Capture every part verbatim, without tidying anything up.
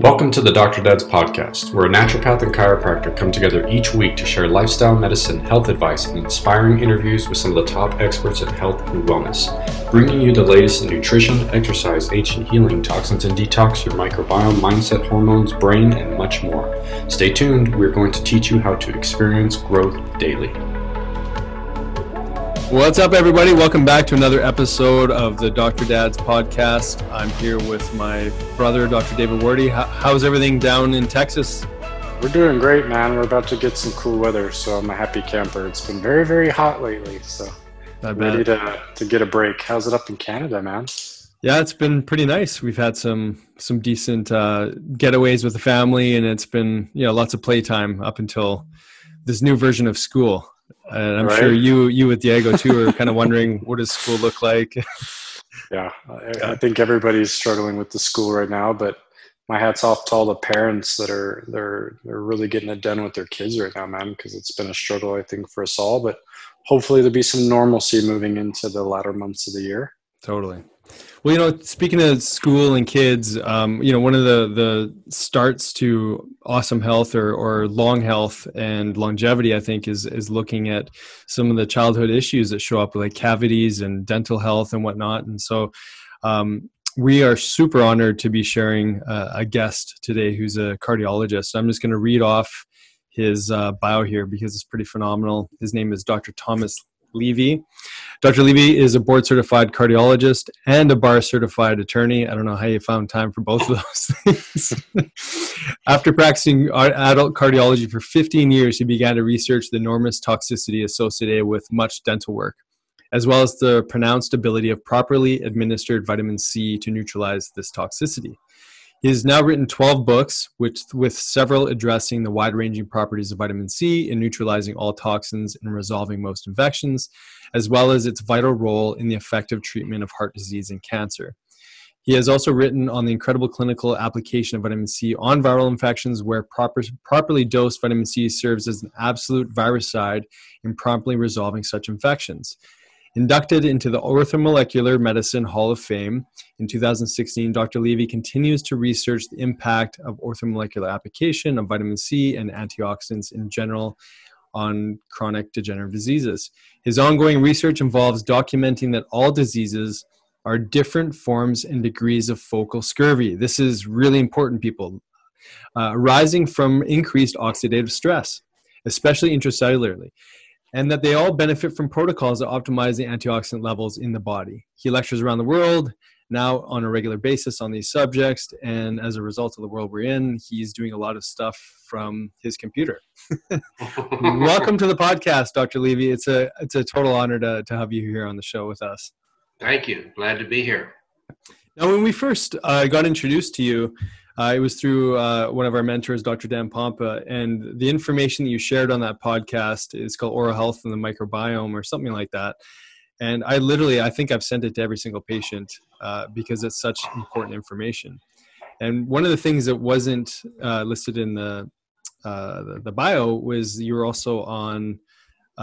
Welcome to the Doctor Dad's podcast, where a naturopath and chiropractor come together each week to share lifestyle medicine, health advice, and inspiring interviews with some of the top experts in health and wellness, bringing you the latest in nutrition, exercise, ancient healing, toxins and detox, your microbiome, mindset, hormones, brain, and much more. Stay tuned. We're going to teach you how to experience growth daily. What's up, everybody? Welcome back to another episode of the Doctor Dad's podcast. I'm here with my brother, Doctor David Wardy. How's everything down in Texas? We're doing great, man. We're about to get some cool weather, so I'm a happy camper. It's been very, very hot lately, so I'm ready to, to get a break. How's it up in Canada, man? Yeah, it's been pretty nice. We've had some some decent uh, getaways with the family, and it's been, you know, lots of playtime up until this new version of school. And I'm right. sure you you with Diego too are kind of wondering, what does school look like? yeah, I, I think everybody's struggling with the school right now, but my hat's off to all the parents that are they're they're really getting it done with their kids right now, man, because it's been a struggle, I think, for us all. But hopefully there'll be some normalcy moving into the latter months of the year. Totally. Well, you know, speaking of school and kids, um, you know, one of the, the starts to awesome health or, or long health and longevity, I think, is is looking at some of the childhood issues that show up, like cavities and dental health and whatnot. And so um, we are super honored to be sharing a, a guest today who's a cardiologist. I'm just going to read off his uh, bio here because it's pretty phenomenal. His name is Doctor Thomas Levy. Doctor Levy is a board-certified cardiologist and a bar-certified attorney. I don't know how you found time for both of those things. After practicing adult cardiology for fifteen years, he began to research the enormous toxicity associated with much dental work, as well as the pronounced ability of properly administered vitamin C to neutralize this toxicity. He has now written twelve books, which, with several addressing the wide-ranging properties of vitamin C in neutralizing all toxins and resolving most infections, as well as its vital role in the effective treatment of heart disease and cancer. He has also written on the incredible clinical application of vitamin C on viral infections, where proper, properly dosed vitamin C serves as an absolute viricide in promptly resolving such infections. Inducted into the Orthomolecular Medicine Hall of Fame in two thousand sixteen, Doctor Levy continues to research the impact of orthomolecular application of vitamin C and antioxidants in general on chronic degenerative diseases. His ongoing research involves documenting that all diseases are different forms and degrees of focal scurvy. This is really important, people, uh, arising from increased oxidative stress, especially intracellularly, and that they all benefit from protocols that optimize the antioxidant levels in the body. He lectures around the world now on a regular basis on these subjects, and as a result of the world we're in, he's doing a lot of stuff from his computer. Welcome to the podcast, Doctor Levy. It's a it's a total honor to, to have you here on the show with us. Thank you. Glad to be here. Now, when we first uh, got introduced to you, Uh, it was through uh, one of our mentors, Doctor Dan Pompa, and the information that you shared on that podcast is called Oral Health and the Microbiome or something like that. And I literally, I think I've sent it to every single patient uh, because it's such important information. And one of the things that wasn't uh, listed in the, uh, the the bio was you were also on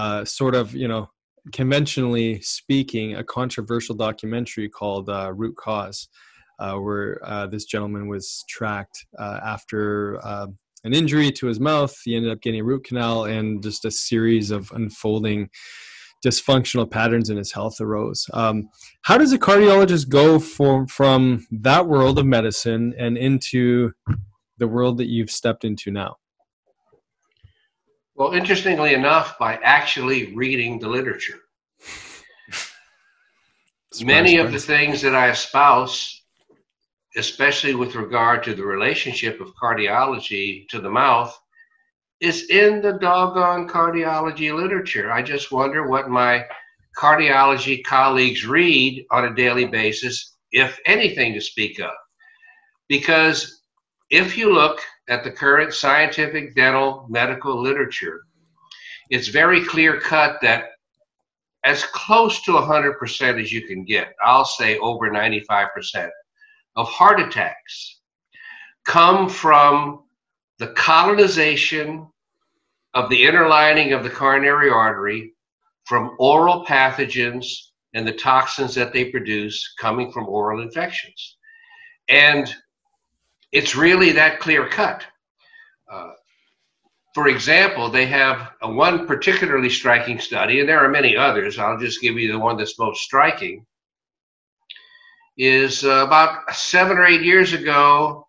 uh, sort of, you know, conventionally speaking, a controversial documentary called uh, Root Cause. Uh, where uh, this gentleman was tracked uh, after uh, an injury to his mouth. He ended up getting a root canal, and just a series of unfolding dysfunctional patterns in his health arose. Um, how does a cardiologist go from, from that world of medicine and into the world that you've stepped into now? Well, interestingly enough, by actually reading the literature. Surprise, Many surprise. of the things that I espouse, especially with regard to the relationship of cardiology to the mouth, is in the doggone cardiology literature. I just wonder what my cardiology colleagues read on a daily basis, if anything to speak of. Because if you look at the current scientific dental medical literature, it's very clear-cut that as close to one hundred percent as you can get, I'll say over ninety-five percent, of heart attacks come from the colonization of the inner lining of the coronary artery from oral pathogens and the toxins that they produce coming from oral infections. And it's really that clear cut. Uh, for example, they have a one particularly striking study, and there are many others. I'll just give you the one that's most striking. Is uh, about seven or eight years ago,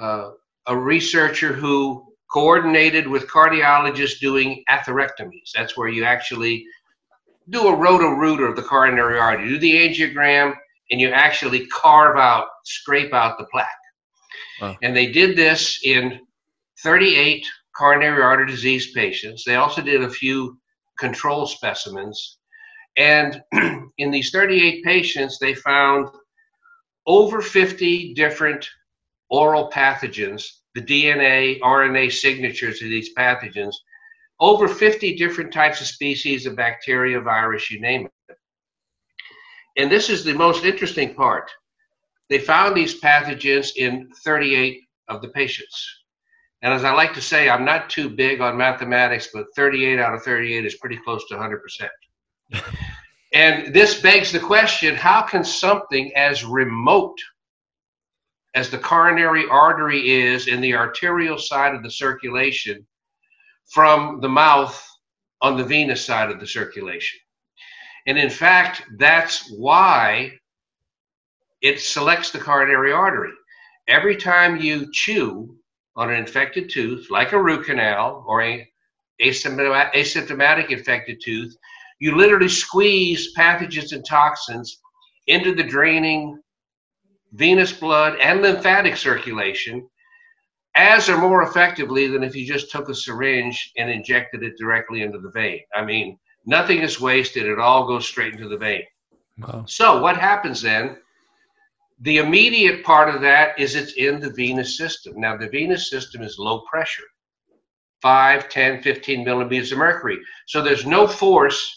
uh, a researcher who coordinated with cardiologists doing atherectomies. That's where you actually do a roto-rooter of the coronary artery, do the angiogram, and you actually carve out, scrape out the plaque. Wow. And they did this in thirty-eight coronary artery disease patients. They also did a few control specimens. And in these thirty-eight patients, they found over fifty different oral pathogens, the D N A, R N A signatures of these pathogens, over fifty different types of species of bacteria, virus, you name it. And this is the most interesting part. They found these pathogens in thirty-eight of the patients. And as I like to say, I'm not too big on mathematics, but thirty-eight out of thirty-eight is pretty close to one hundred percent. And this begs the question, how can something as remote as the coronary artery is in the arterial side of the circulation from the mouth on the venous side of the circulation? And in fact, that's why it selects the coronary artery. Every time you chew on an infected tooth, like a root canal or a asymptomatic infected tooth, you literally squeeze pathogens and toxins into the draining venous blood and lymphatic circulation as or more effectively than if you just took a syringe and injected it directly into the vein. I mean, nothing is wasted. It all goes straight into the vein. Wow. So what happens then? The immediate part of that is it's in the venous system. Now, the venous system is low pressure, five, ten, fifteen millimeters of mercury. So there's no force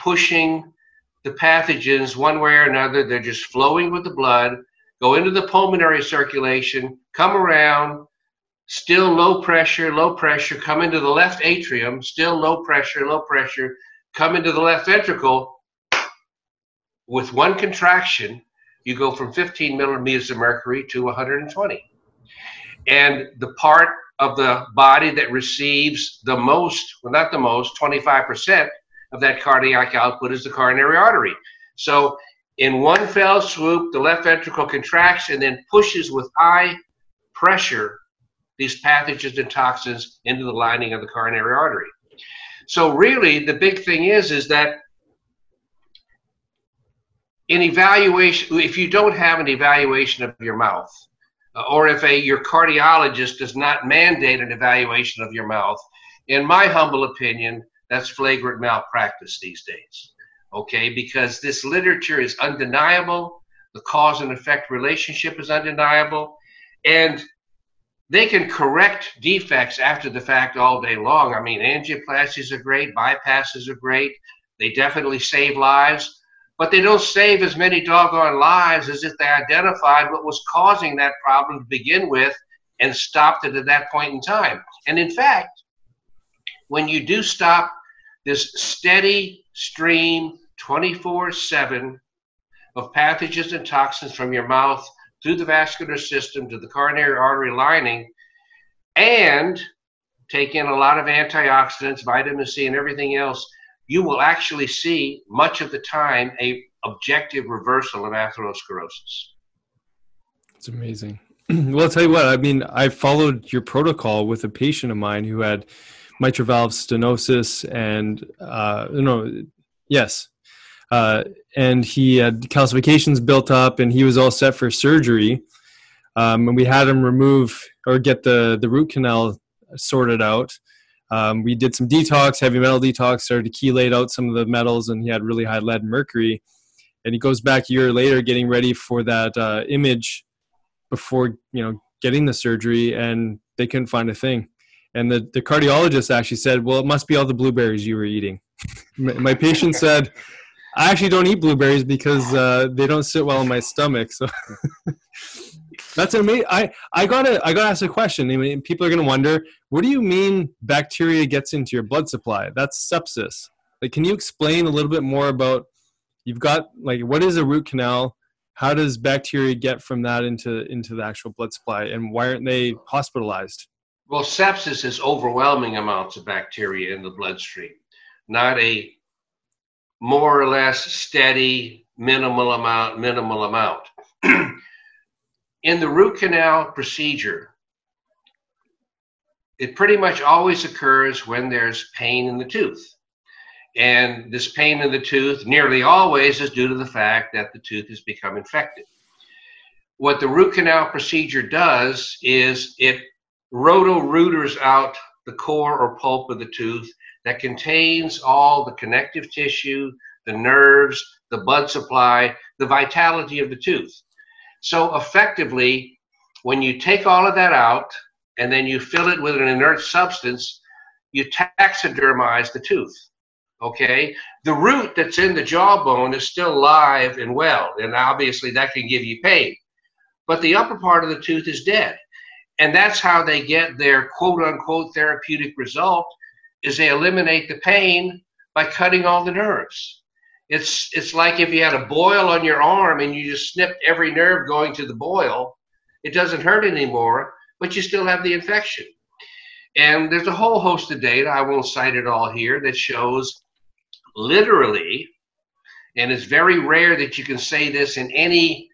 pushing the pathogens one way or another. They're just flowing with the blood, go into the pulmonary circulation, come around, still low pressure, low pressure, come into the left atrium, still low pressure, low pressure, come into the left ventricle. With one contraction, you go from fifteen millimeters of mercury to one hundred twenty. And the part of the body that receives the most, well, not the most, twenty-five percent of that cardiac output is the coronary artery. So in one fell swoop, the left ventricle contracts and then pushes with high pressure these pathogens and toxins into the lining of the coronary artery. So really, the big thing is, is that in evaluation, if you don't have an evaluation of your mouth, or if a, your cardiologist does not mandate an evaluation of your mouth, in my humble opinion, that's flagrant malpractice these days, okay? Because this literature is undeniable, the cause and effect relationship is undeniable, and they can correct defects after the fact all day long. I mean, angioplasties are great, bypasses are great, they definitely save lives, but they don't save as many doggone lives as if they identified what was causing that problem to begin with and stopped it at that point in time. And in fact, when you do stop this steady stream twenty-four seven of pathogens and toxins from your mouth through the vascular system to the coronary artery lining, and take in a lot of antioxidants, vitamin C, and everything else, you will actually see much of the time a objective reversal of atherosclerosis. It's amazing. Well, I'll tell you what, I mean, I followed your protocol with a patient of mine who had mitral valve stenosis and, uh, no, yes. Uh, and he had calcifications built up and he was all set for surgery. Um, and we had him remove or get the, the root canal sorted out. Um, we did some detox, heavy metal detox, started to chelate out some of the metals, and he had really high lead and mercury. And he goes back a year later getting ready for that uh, image before, you know, getting the surgery, and they couldn't find a thing. And the, the cardiologist actually said, well, it must be all the blueberries you were eating. My patient said, I actually don't eat blueberries because uh, they don't sit well in my stomach. So that's amazing. I, I gotta I gotta ask a question. I mean, people are gonna wonder, what do you mean bacteria gets into your blood supply? That's sepsis. Like, can you explain a little bit more about, you've got, like, what is a root canal? How does bacteria get from that into, into the actual blood supply, and why aren't they hospitalized? Well, sepsis is overwhelming amounts of bacteria in the bloodstream, not a more or less steady minimal amount, minimal amount. In the root canal procedure, it pretty much always occurs when there's pain in the tooth. And this pain in the tooth nearly always is due to the fact that the tooth has become infected. What the root canal procedure does is it roto-rooters out the core or pulp of the tooth that contains all the connective tissue, the nerves, the blood supply, the vitality of the tooth. So effectively, when you take all of that out and then you fill it with an inert substance, you taxidermize the tooth. Okay, the root that's in the jawbone is still live and well, and obviously that can give you pain. But the upper part of the tooth is dead. And that's how they get their quote-unquote therapeutic result, is they eliminate the pain by cutting all the nerves. It's, it's like if you had a boil on your arm and you just snipped every nerve going to the boil, it doesn't hurt anymore, but you still have the infection. And there's a whole host of data, I won't cite it all here, that shows literally, and it's very rare that you can say this in any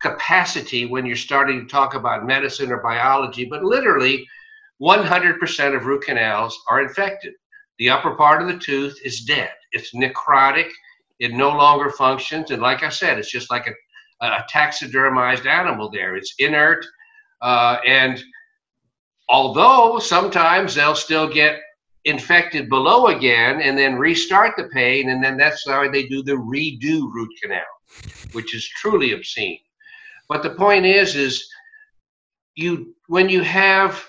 capacity when you're starting to talk about medicine or biology, but literally one hundred percent of root canals are infected. The upper part of the tooth is dead. It's necrotic. It no longer functions. And like I said, it's just like a, a taxidermized animal there. It's inert. Uh, and although sometimes they'll still get infected below again and then restart the pain, and then that's how they do the redo root canal, which is truly obscene. But the point is, is you when you have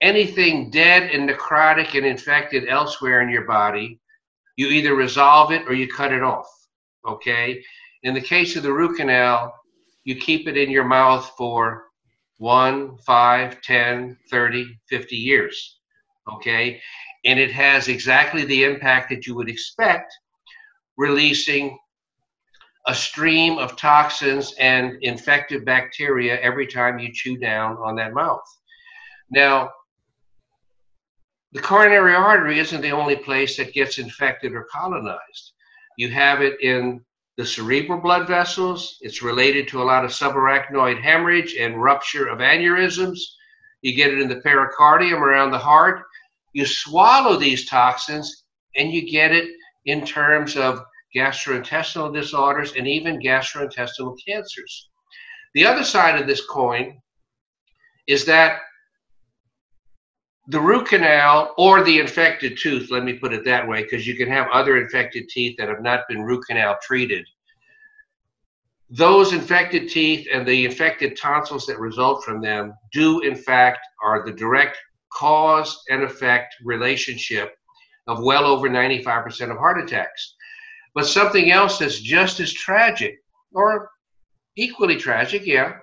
anything dead and necrotic and infected elsewhere in your body, you either resolve it or you cut it off, okay? In the case of the root canal, you keep it in your mouth for one, five, ten, thirty, fifty years, okay? And it has exactly the impact that you would expect, releasing a stream of toxins and infected bacteria every time you chew down on that mouth. Now, the coronary artery isn't the only place that gets infected or colonized. You have it in the cerebral blood vessels. It's related to a lot of subarachnoid hemorrhage and rupture of aneurysms. You get it in the pericardium around the heart. You swallow these toxins and you get it in terms of gastrointestinal disorders, and even gastrointestinal cancers. The other side of this coin is that the root canal or the infected tooth, let me put it that way, because you can have other infected teeth that have not been root canal treated. Those infected teeth and the infected tonsils that result from them do, in fact, are the direct cause and effect relationship of well over ninety-five percent of heart attacks. But something else that's just as tragic, or equally tragic, yeah,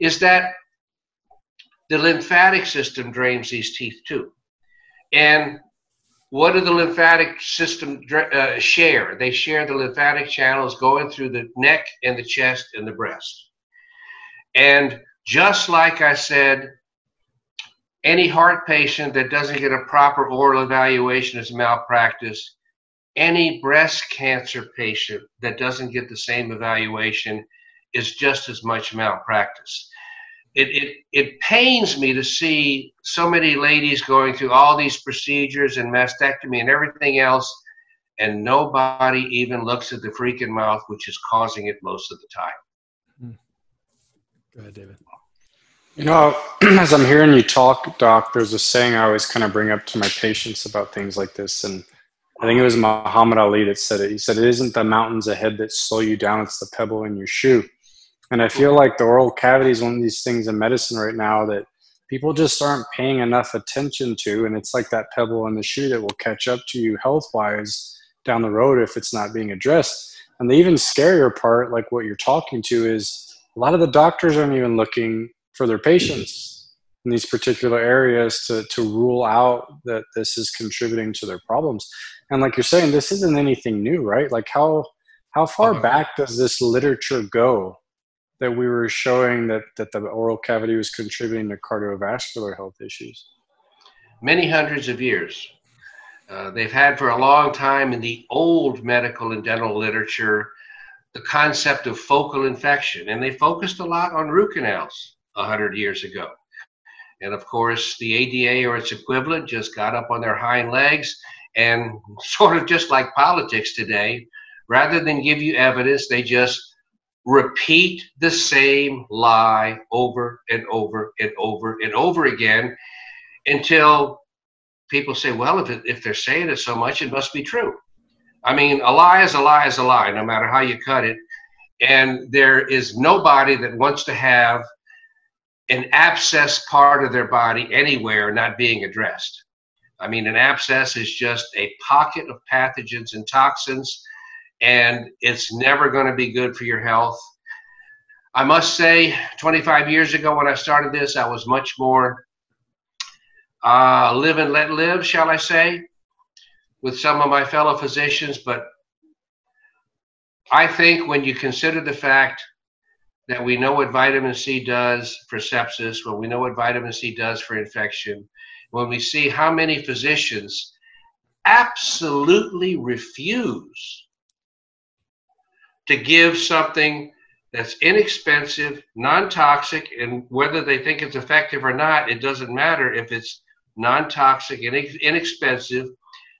is that the lymphatic system drains these teeth too. And what do the lymphatic system uh, share? They share the lymphatic channels going through the neck and the chest and the breast. And just like I said, any heart patient that doesn't get a proper oral evaluation is malpractice. Any breast cancer patient that doesn't get the same evaluation is just as much malpractice. It, it, it pains me to see so many ladies going through all these procedures and mastectomy and everything else, and nobody even looks at the freaking mouth, which is causing it most of the time. Go ahead, David. You know, as I'm hearing you talk, Doc, there's a saying I always kind of bring up to my patients about things like this, and I think it was Muhammad Ali that said it. He said, it isn't the mountains ahead that slow you down, it's the pebble in your shoe. And I feel like the oral cavity is one of these things in medicine right now that people just aren't paying enough attention to. And it's like that pebble in the shoe that will catch up to you health-wise down the road if it's not being addressed. And the even scarier part, like what you're talking to, is a lot of the doctors aren't even looking for their patients in these particular areas to, to rule out that this is contributing to their problems. And like you're saying, this isn't anything new, right? Like how how far back does this literature go that we were showing that, that the oral cavity was contributing to cardiovascular health issues? Many hundreds of years. Uh, they've had for a long time in the old medical and dental literature the concept of focal infection, and they focused a lot on root canals a hundred years ago. And of course, the A D A or its equivalent just got up on their hind legs and, sort of just like politics today, rather than give you evidence, they just repeat the same lie over and over and over and over again until people say, well, if, it, if they're saying it so much, it must be true. I mean, a lie is a lie is a lie, no matter how you cut it. And there is nobody that wants to have an abscess part of their body anywhere not being addressed. I mean, an abscess is just a pocket of pathogens and toxins, and it's never going to be good for your health. I must say, twenty-five years ago when I started this, I was much more uh, live and let live, shall I say, with some of my fellow physicians. But I think when you consider the fact that we know what vitamin C does for sepsis, when we know what vitamin C does for infection, when we see how many physicians absolutely refuse to give something that's inexpensive, non-toxic, and whether they think it's effective or not, it doesn't matter if it's non-toxic and inexpensive,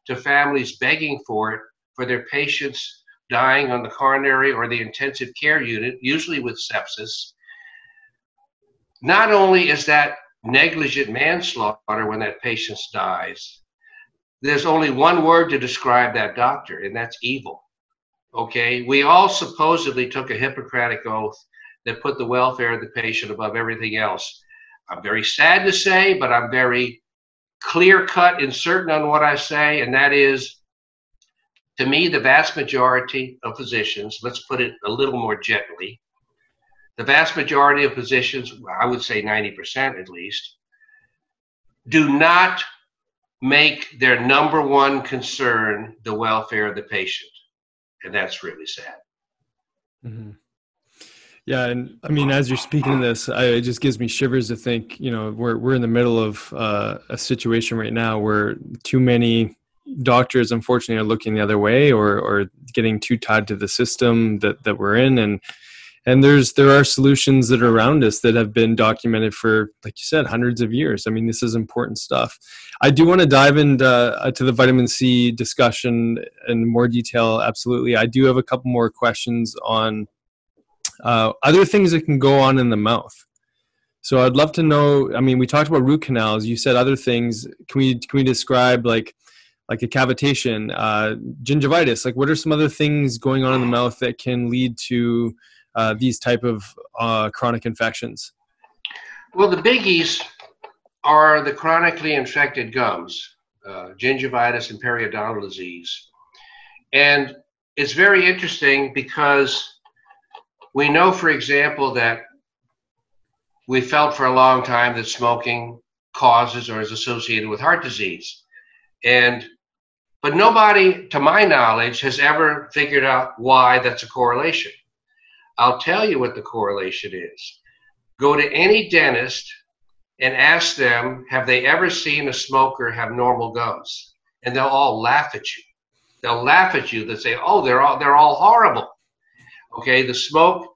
to families begging for it, for their patients dying on the coronary or the intensive care unit, usually with sepsis. Not only is that negligent manslaughter when that patient dies, there's only one word to describe that doctor, and that's evil. Okay, we all supposedly took a Hippocratic oath that put the welfare of the patient above everything else. I'm very sad to say, but I'm very clear-cut and certain on what I say, and that is, to me, the vast majority of physicians, let's put it a little more gently, the vast majority of physicians, I would say ninety percent at least, do not make their number one concern the welfare of the patient. And that's really sad. Mm-hmm. Yeah. And I mean, as you're speaking to this, I, it just gives me shivers to think, you know, we're, we're in the middle of uh, a situation right now where too many doctors, unfortunately, are looking the other way, or or getting too tied to the system that, that we're in, and and there's there are solutions that are around us that have been documented for, like you said, hundreds of years. I mean, this is important stuff. I do want to dive into uh, to the vitamin C discussion in more detail. Absolutely, I do have a couple more questions on uh, other things that can go on in the mouth. So I'd love to know. I mean, we talked about root canals. You said other things. Can we can we describe like like a cavitation, uh, gingivitis, like what are some other things going on in the mouth that can lead to uh, these type of uh, chronic infections? Well, the biggies are the chronically infected gums, uh, gingivitis and periodontal disease. And it's very interesting because we know, for example, that we felt for a long time that smoking causes or is associated with heart disease. And But nobody, to my knowledge, has ever figured out why that's a correlation. I'll tell you what the correlation is. Go to any dentist and ask them, have they ever seen a smoker have normal gums? And they'll all laugh at you. They'll laugh at you. They'll say, oh, they're all, they're all horrible. Okay, the smoke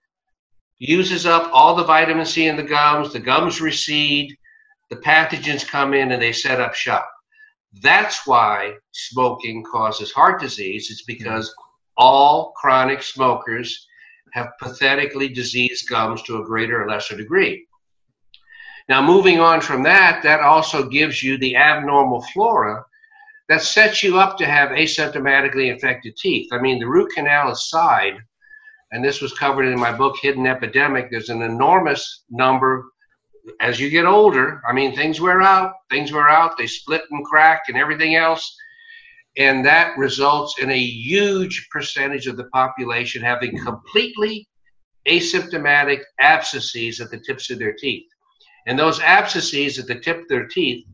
uses up all the vitamin C in the gums. The gums recede. The pathogens come in and they set up shop. That's why smoking causes heart disease. It's because all chronic smokers have pathetically diseased gums to a greater or lesser degree. Now, moving on from that, that also gives you the abnormal flora that sets you up to have asymptomatically infected teeth. I mean, the root canal aside, and this was covered in my book, Hidden Epidemic, there's an enormous number. As you get older, I mean, things wear out, things wear out, they split and crack and everything else. And that results in a huge percentage of the population having completely asymptomatic abscesses at the tips of their teeth. And those abscesses at the tip of their teeth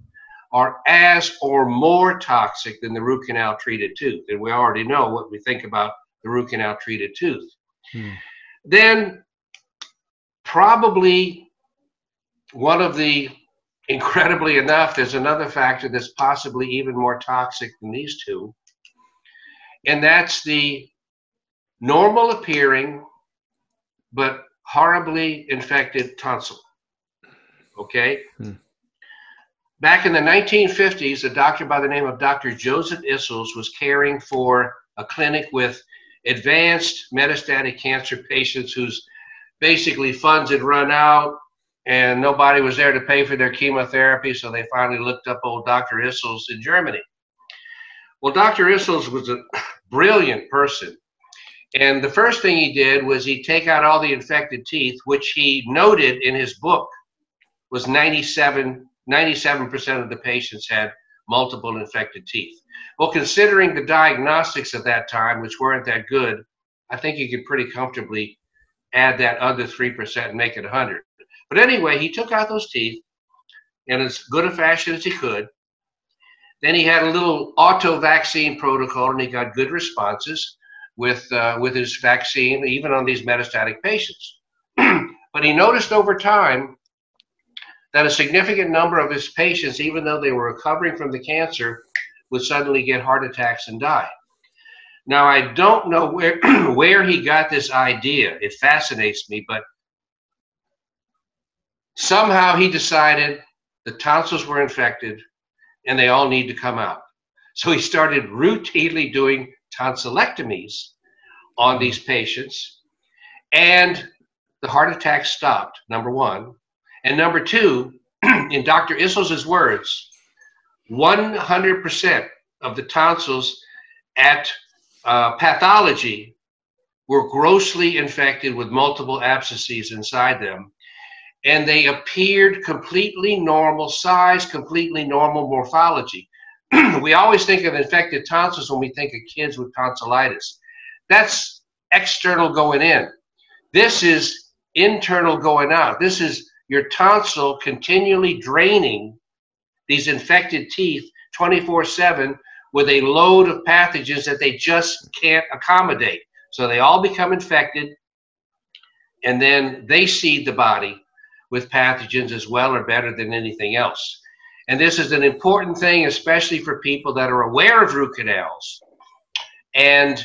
are as or more toxic than the root canal treated tooth. And we already know what we think about the root canal treated tooth. Hmm. Then probably one of the, incredibly enough, there's another factor that's possibly even more toxic than these two, and that's the normal appearing but horribly infected tonsil, okay? Hmm. Back in the nineteen fifties, a doctor by the name of Doctor Joseph Issels was caring for a clinic with advanced metastatic cancer patients whose basically funds had run out and nobody was there to pay for their chemotherapy, so they finally looked up old Doctor Issels in Germany. Well, Doctor Issels was a brilliant person, and the first thing he did was he take out all the infected teeth, which he noted in his book was ninety-seven ninety-seven percent of the patients had multiple infected teeth. Well, considering the diagnostics at that time, which weren't that good, I think you could pretty comfortably add that other three percent and make it one hundred. But anyway, he took out those teeth in as good a fashion as he could. Then he had a little auto-vaccine protocol, and he got good responses with, uh, with his vaccine, even on these metastatic patients. But he noticed over time that a significant number of his patients, even though they were recovering from the cancer, would suddenly get heart attacks and die. Now, I don't know where, where he got this idea. It fascinates me, but somehow he decided the tonsils were infected and they all need to come out. So he started routinely doing tonsillectomies on these patients, and the heart attacks stopped, number one. And number two, in Doctor Issels' words, one hundred percent of the tonsils at uh, pathology were grossly infected with multiple abscesses inside them, and they appeared completely normal size, completely normal morphology. We always think of infected tonsils when we think of kids with tonsillitis. That's external going in. This is internal going out. This is your tonsil continually draining these infected teeth twenty-four seven with a load of pathogens that they just can't accommodate. So they all become infected, and then they seed the body with pathogens as well or better than anything else. And this is an important thing, especially for people that are aware of root canals and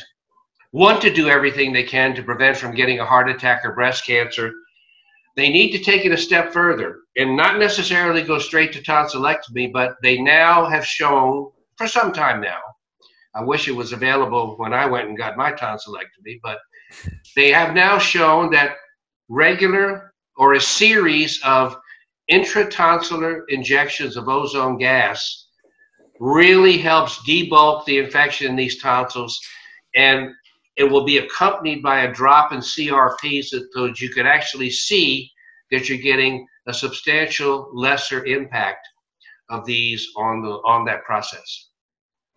want to do everything they can to prevent from getting a heart attack or breast cancer. They need to take it a step further and not necessarily go straight to tonsillectomy, but they now have shown for some time now, I wish it was available when I went and got my tonsillectomy, but they have now shown that regular or a series of intratonsillar injections of ozone gas really helps debulk the infection in these tonsils, and it will be accompanied by a drop in C R P so that you can actually see that you're getting a substantial lesser impact of these on the on that process.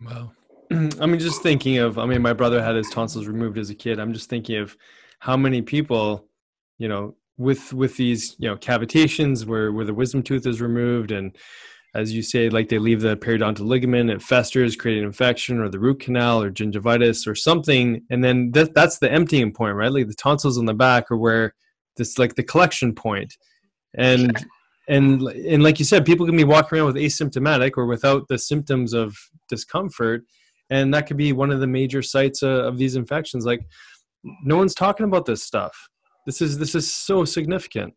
Wow. I mean, just thinking of, I mean, my brother had his tonsils removed as a kid. I'm just thinking of how many people, you know, with with these, you know, cavitations where, where the wisdom tooth is removed, and as you say, like they leave the periodontal ligament, it festers, creating infection, or the root canal, or gingivitis, or something. And then th- that's the emptying point, right? Like the tonsils on the back are where this, like the collection point. And, sure. and, and like you said, people can be walking around with asymptomatic or without the symptoms of discomfort. And that could be one of the major sites uh, of these infections. Like, no one's talking about this stuff. This is, this is so significant.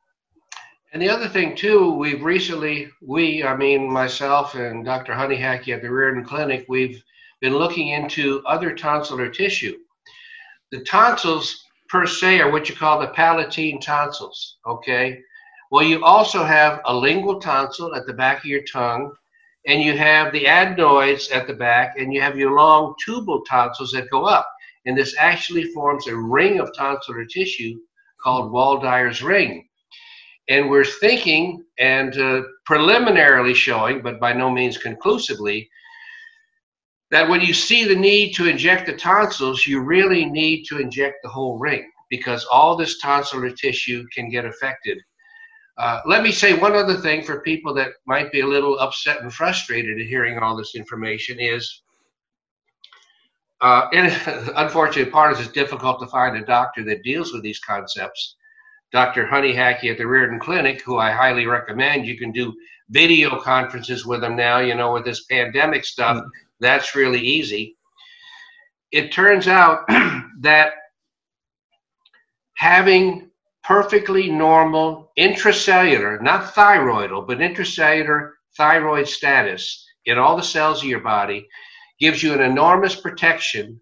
And the other thing, too, we've recently, we, I mean, myself and Doctor Honey Hackie at the Reardon Clinic, we've been looking into other tonsillar tissue. The tonsils, per se, are what you call the palatine tonsils, okay? Well, you also have a lingual tonsil at the back of your tongue, and you have the adenoids at the back, and you have your long tubal tonsils that go up. And this actually forms a ring of tonsillar tissue called Waldeyer's ring. And we're thinking and uh, preliminarily showing, but by no means conclusively, that when you see the need to inject the tonsils, you really need to inject the whole ring, because all this tonsillar tissue can get affected. Uh, let me say one other thing for people that might be a little upset and frustrated at hearing all this information is, uh, and unfortunately, part of it is difficult to find a doctor that deals with these concepts. Doctor Honey Hackie at the Reardon Clinic, who I highly recommend. You can do video conferences with him now, you know, with this pandemic stuff. Mm-hmm. That's really easy. It turns out that having perfectly normal intracellular, not thyroidal, but intracellular thyroid status in all the cells of your body gives you an enormous protection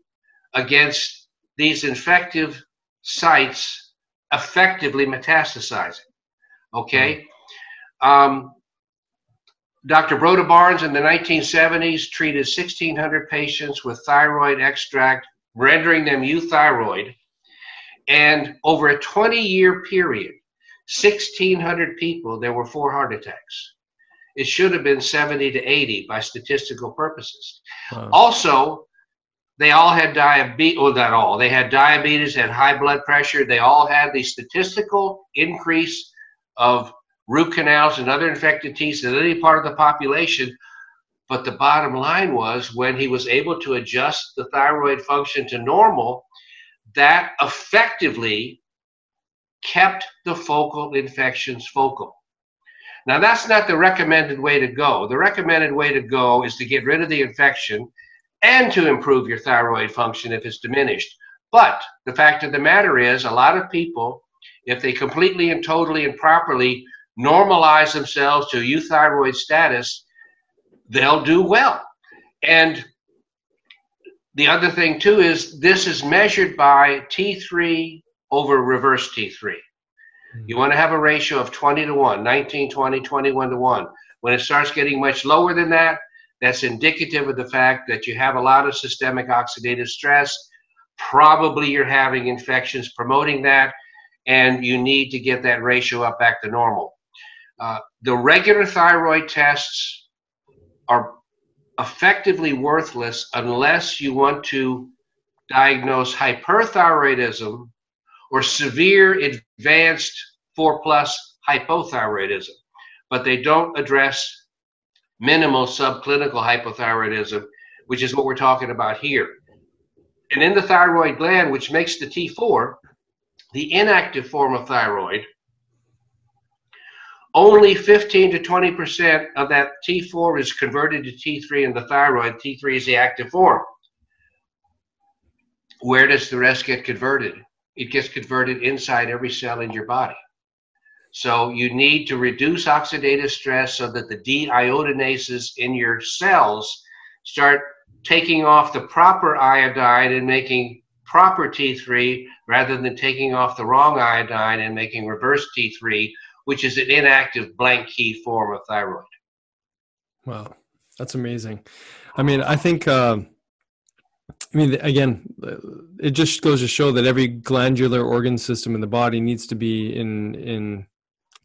against these infective sites effectively metastasizing, okay? Mm-hmm. um, Doctor Broda Barnes in the nineteen seventies treated sixteen hundred patients with thyroid extract, rendering them euthyroid, and over a twenty-year period, sixteen hundred people, there were four heart attacks. It should have been seventy to eighty by statistical purposes. Wow. Also, they all had diabetes, or not all, they had diabetes, had high blood pressure, they all had the statistical increase of root canals and other infected teats in any part of the population. But the bottom line was, when he was able to adjust the thyroid function to normal, that effectively kept the focal infections focal. Now, that's not the recommended way to go. The recommended way to go is to get rid of the infection and to improve your thyroid function if it's diminished. But the fact of the matter is, a lot of people, if they completely and totally and properly normalize themselves to euthyroid status, they'll do well. And the other thing, too, is this is measured by T three over reverse T three. You want to have a ratio of twenty to one, nineteen, twenty, twenty-one to one. When it starts getting much lower than that, that's indicative of the fact that you have a lot of systemic oxidative stress. Probably you're having infections promoting that, and you need to get that ratio up back to normal. Uh, the regular thyroid tests are effectively worthless unless you want to diagnose hyperthyroidism or severe advanced four plus hypothyroidism, but they don't address minimal subclinical hypothyroidism, which is what we're talking about here. And in the thyroid gland, which makes the T four, the inactive form of thyroid, only fifteen to twenty percent of that T four is converted to T three in the thyroid. T three is the active form. Where does the rest get converted? It gets converted inside every cell in your body. So you need to reduce oxidative stress so that the deiodinases in your cells start taking off the proper iodine and making proper T three, rather than taking off the wrong iodine and making reverse T three, which is an inactive blank key form of thyroid. Wow, that's amazing. I mean, I think... Uh... I mean, again, it just goes to show that every glandular organ system in the body needs to be in in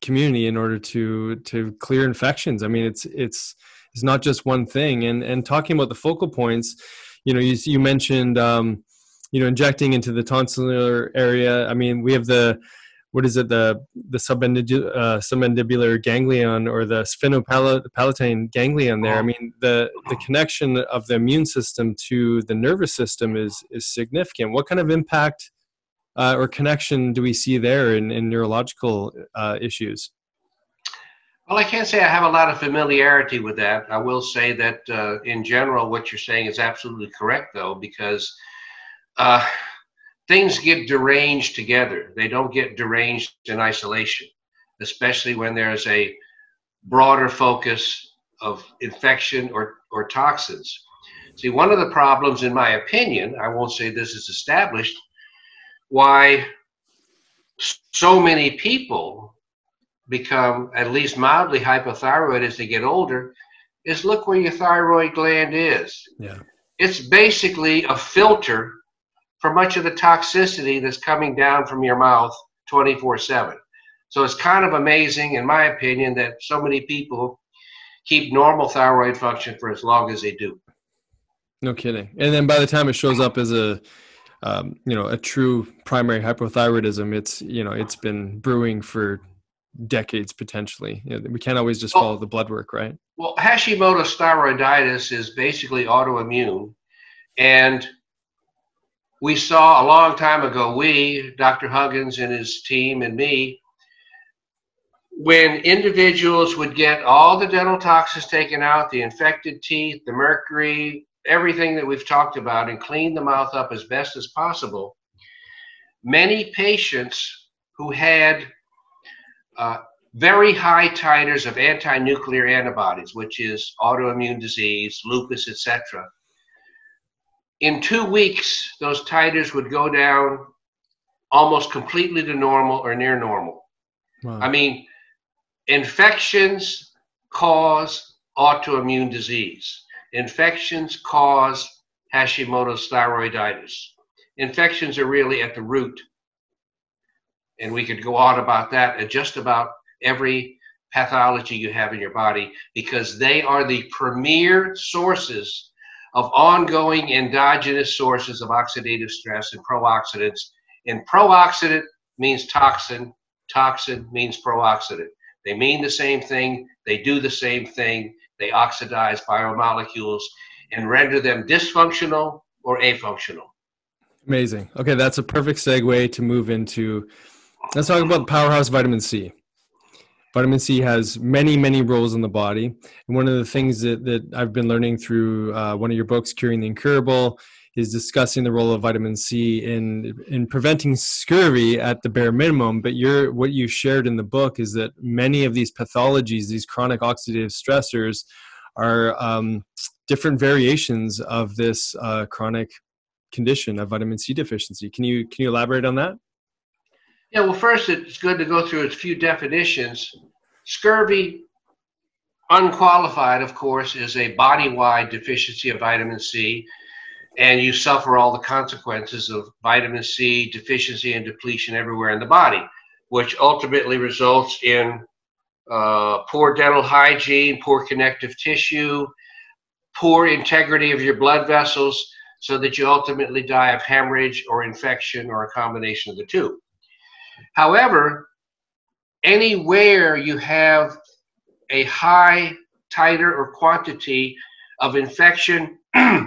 community in order to to clear infections. I mean, it's it's it's not just one thing. And and talking about the focal points, you know, you you mentioned um, you know, injecting into the tonsillar area. I mean, we have the what is it the the submandibular, uh, submandibular ganglion, or the sphenopalatine ganglion there. I mean, the the connection of the immune system to the nervous system is is significant. What kind of impact uh, or connection do we see there in, in neurological uh, issues? Well, I can't say I have a lot of familiarity with that. I will say that uh, in general, what you're saying is absolutely correct, though, because uh, things get deranged together. They don't get deranged in isolation, especially when there's a broader focus of infection or, or toxins. See, one of the problems, in my opinion, I won't say this is established, why so many people become at least mildly hypothyroid as they get older, is look where your thyroid gland is. Yeah. It's basically a filter for much of the toxicity that's coming down from your mouth twenty-four seven. So it's kind of amazing, in my opinion, that so many people keep normal thyroid function for as long as they do. No kidding. And then by the time it shows up as a, um, you know, a true primary hypothyroidism, it's, you know, it's been brewing for decades potentially. You know, we can't always just well, follow the blood work, right? Well, Hashimoto's thyroiditis is basically autoimmune, and we saw a long time ago, we, Doctor Huggins and his team and me, when individuals would get all the dental toxins taken out, the infected teeth, the mercury, everything that we've talked about, and clean the mouth up as best as possible, many patients who had uh, very high titers of anti-nuclear antibodies, which is autoimmune disease, lupus, et cetera, in two weeks, those titers would go down almost completely to normal or near normal. Wow. I mean, infections cause autoimmune disease. Infections cause Hashimoto's thyroiditis. Infections are really at the root. And we could go on about that at just about every pathology you have in your body, because they are the premier sources of ongoing endogenous sources of oxidative stress and pro-oxidants. And pro-oxidant means toxin. Toxin means pro-oxidant. They mean the same thing. They do the same thing. They oxidize biomolecules and render them dysfunctional or afunctional. Amazing. Okay, that's a perfect segue to move into, let's talk about powerhouse vitamin C. Vitamin C has many, many roles in the body. And one of the things that, that I've been learning through uh, one of your books, Curing the Incurable, is discussing the role of vitamin C in in preventing scurvy at the bare minimum. But you're, what you shared in the book is that many of these pathologies, these chronic oxidative stressors, are um, different variations of this uh, chronic condition of vitamin C deficiency. Can you can you elaborate on that? Yeah, well, first, it's good to go through a few definitions. Scurvy, unqualified, of course, is a body-wide deficiency of vitamin C. And you suffer all the consequences of vitamin C deficiency and depletion everywhere in the body, which ultimately results in uh, poor dental hygiene, poor connective tissue, poor integrity of your blood vessels, so that you ultimately die of hemorrhage or infection or a combination of the two. However, anywhere you have a high titer or quantity of infection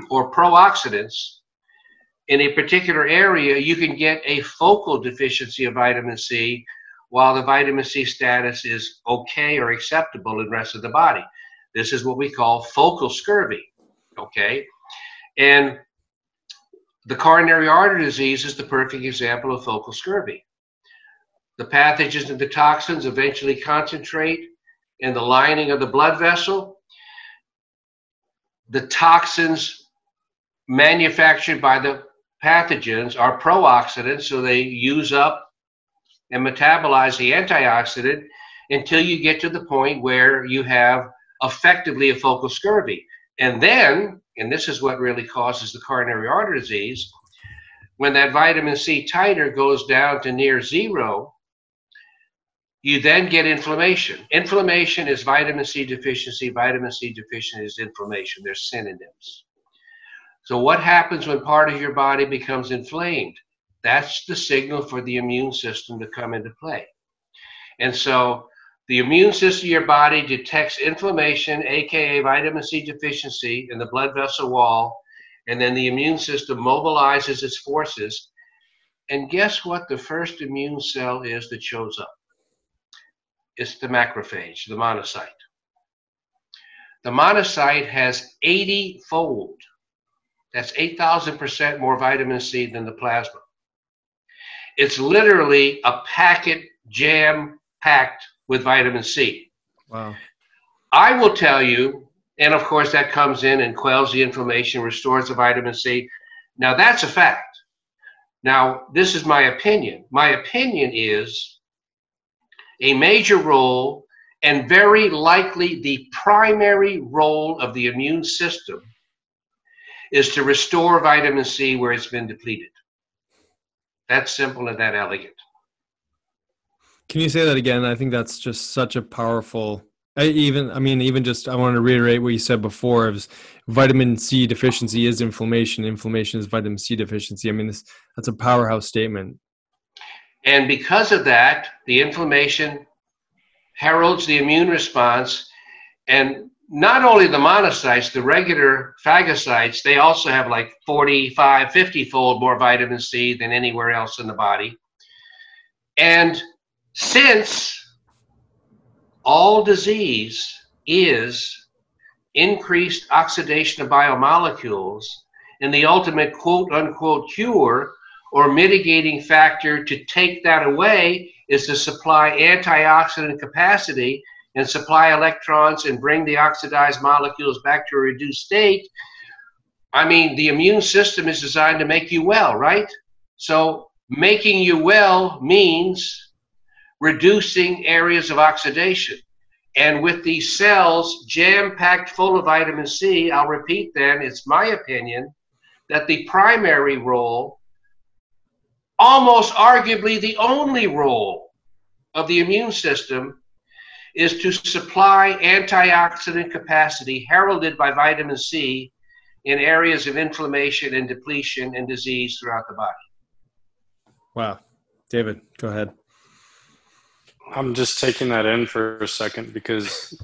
or pro-oxidants in a particular area, you can get a focal deficiency of vitamin C while the vitamin C status is okay or acceptable in the rest of the body. This is what we call focal scurvy, okay? And the coronary artery disease is the perfect example of focal scurvy. The pathogens and the toxins eventually concentrate in the lining of the blood vessel. The toxins manufactured by the pathogens are pro-oxidants, so they use up and metabolize the antioxidant until you get to the point where you have effectively a focal scurvy. And then, and this is what really causes the coronary artery disease, when that vitamin C titer goes down to near zero, you then get inflammation. Inflammation is vitamin C deficiency. Vitamin C deficiency is inflammation. They're synonyms. So what happens when part of your body becomes inflamed? That's the signal for the immune system to come into play. And so the immune system of your body detects inflammation, aka vitamin C deficiency, in the blood vessel wall, and then the immune system mobilizes its forces. And guess what the first immune cell is that shows up? It's the macrophage, the monocyte. The monocyte has eighty-fold, that's eight thousand percent more vitamin C than the plasma. It's literally a packet jam-packed with vitamin C. Wow. I will tell you, and of course that comes in and quells the inflammation, restores the vitamin C. Now that's a fact. Now this is my opinion. My opinion is a major role, and very likely the primary role of the immune system, is to restore vitamin C where it's been depleted. That's simple and that elegant. Can you say that again? I think that's just such a powerful, I even, I mean, even just, I want to reiterate what you said before, is vitamin C deficiency is inflammation. Inflammation is vitamin C deficiency. I mean, this, that's a powerhouse statement. And because of that, the inflammation heralds the immune response, and not only the monocytes, the regular phagocytes, they also have like forty-five, fifty-fold more vitamin C than anywhere else in the body. And since all disease is increased oxidation of biomolecules, and the ultimate quote-unquote cure or mitigating factor to take that away is to supply antioxidant capacity and supply electrons and bring the oxidized molecules back to a reduced state. I mean, the immune system is designed to make you well, right? So making you well means reducing areas of oxidation. And with these cells jam-packed full of vitamin C, I'll repeat then, it's my opinion that the primary role, almost arguably the only role of the immune system, is to supply antioxidant capacity heralded by vitamin C in areas of inflammation and depletion and disease throughout the body. Wow. David, go ahead. I'm just taking that in for a second because,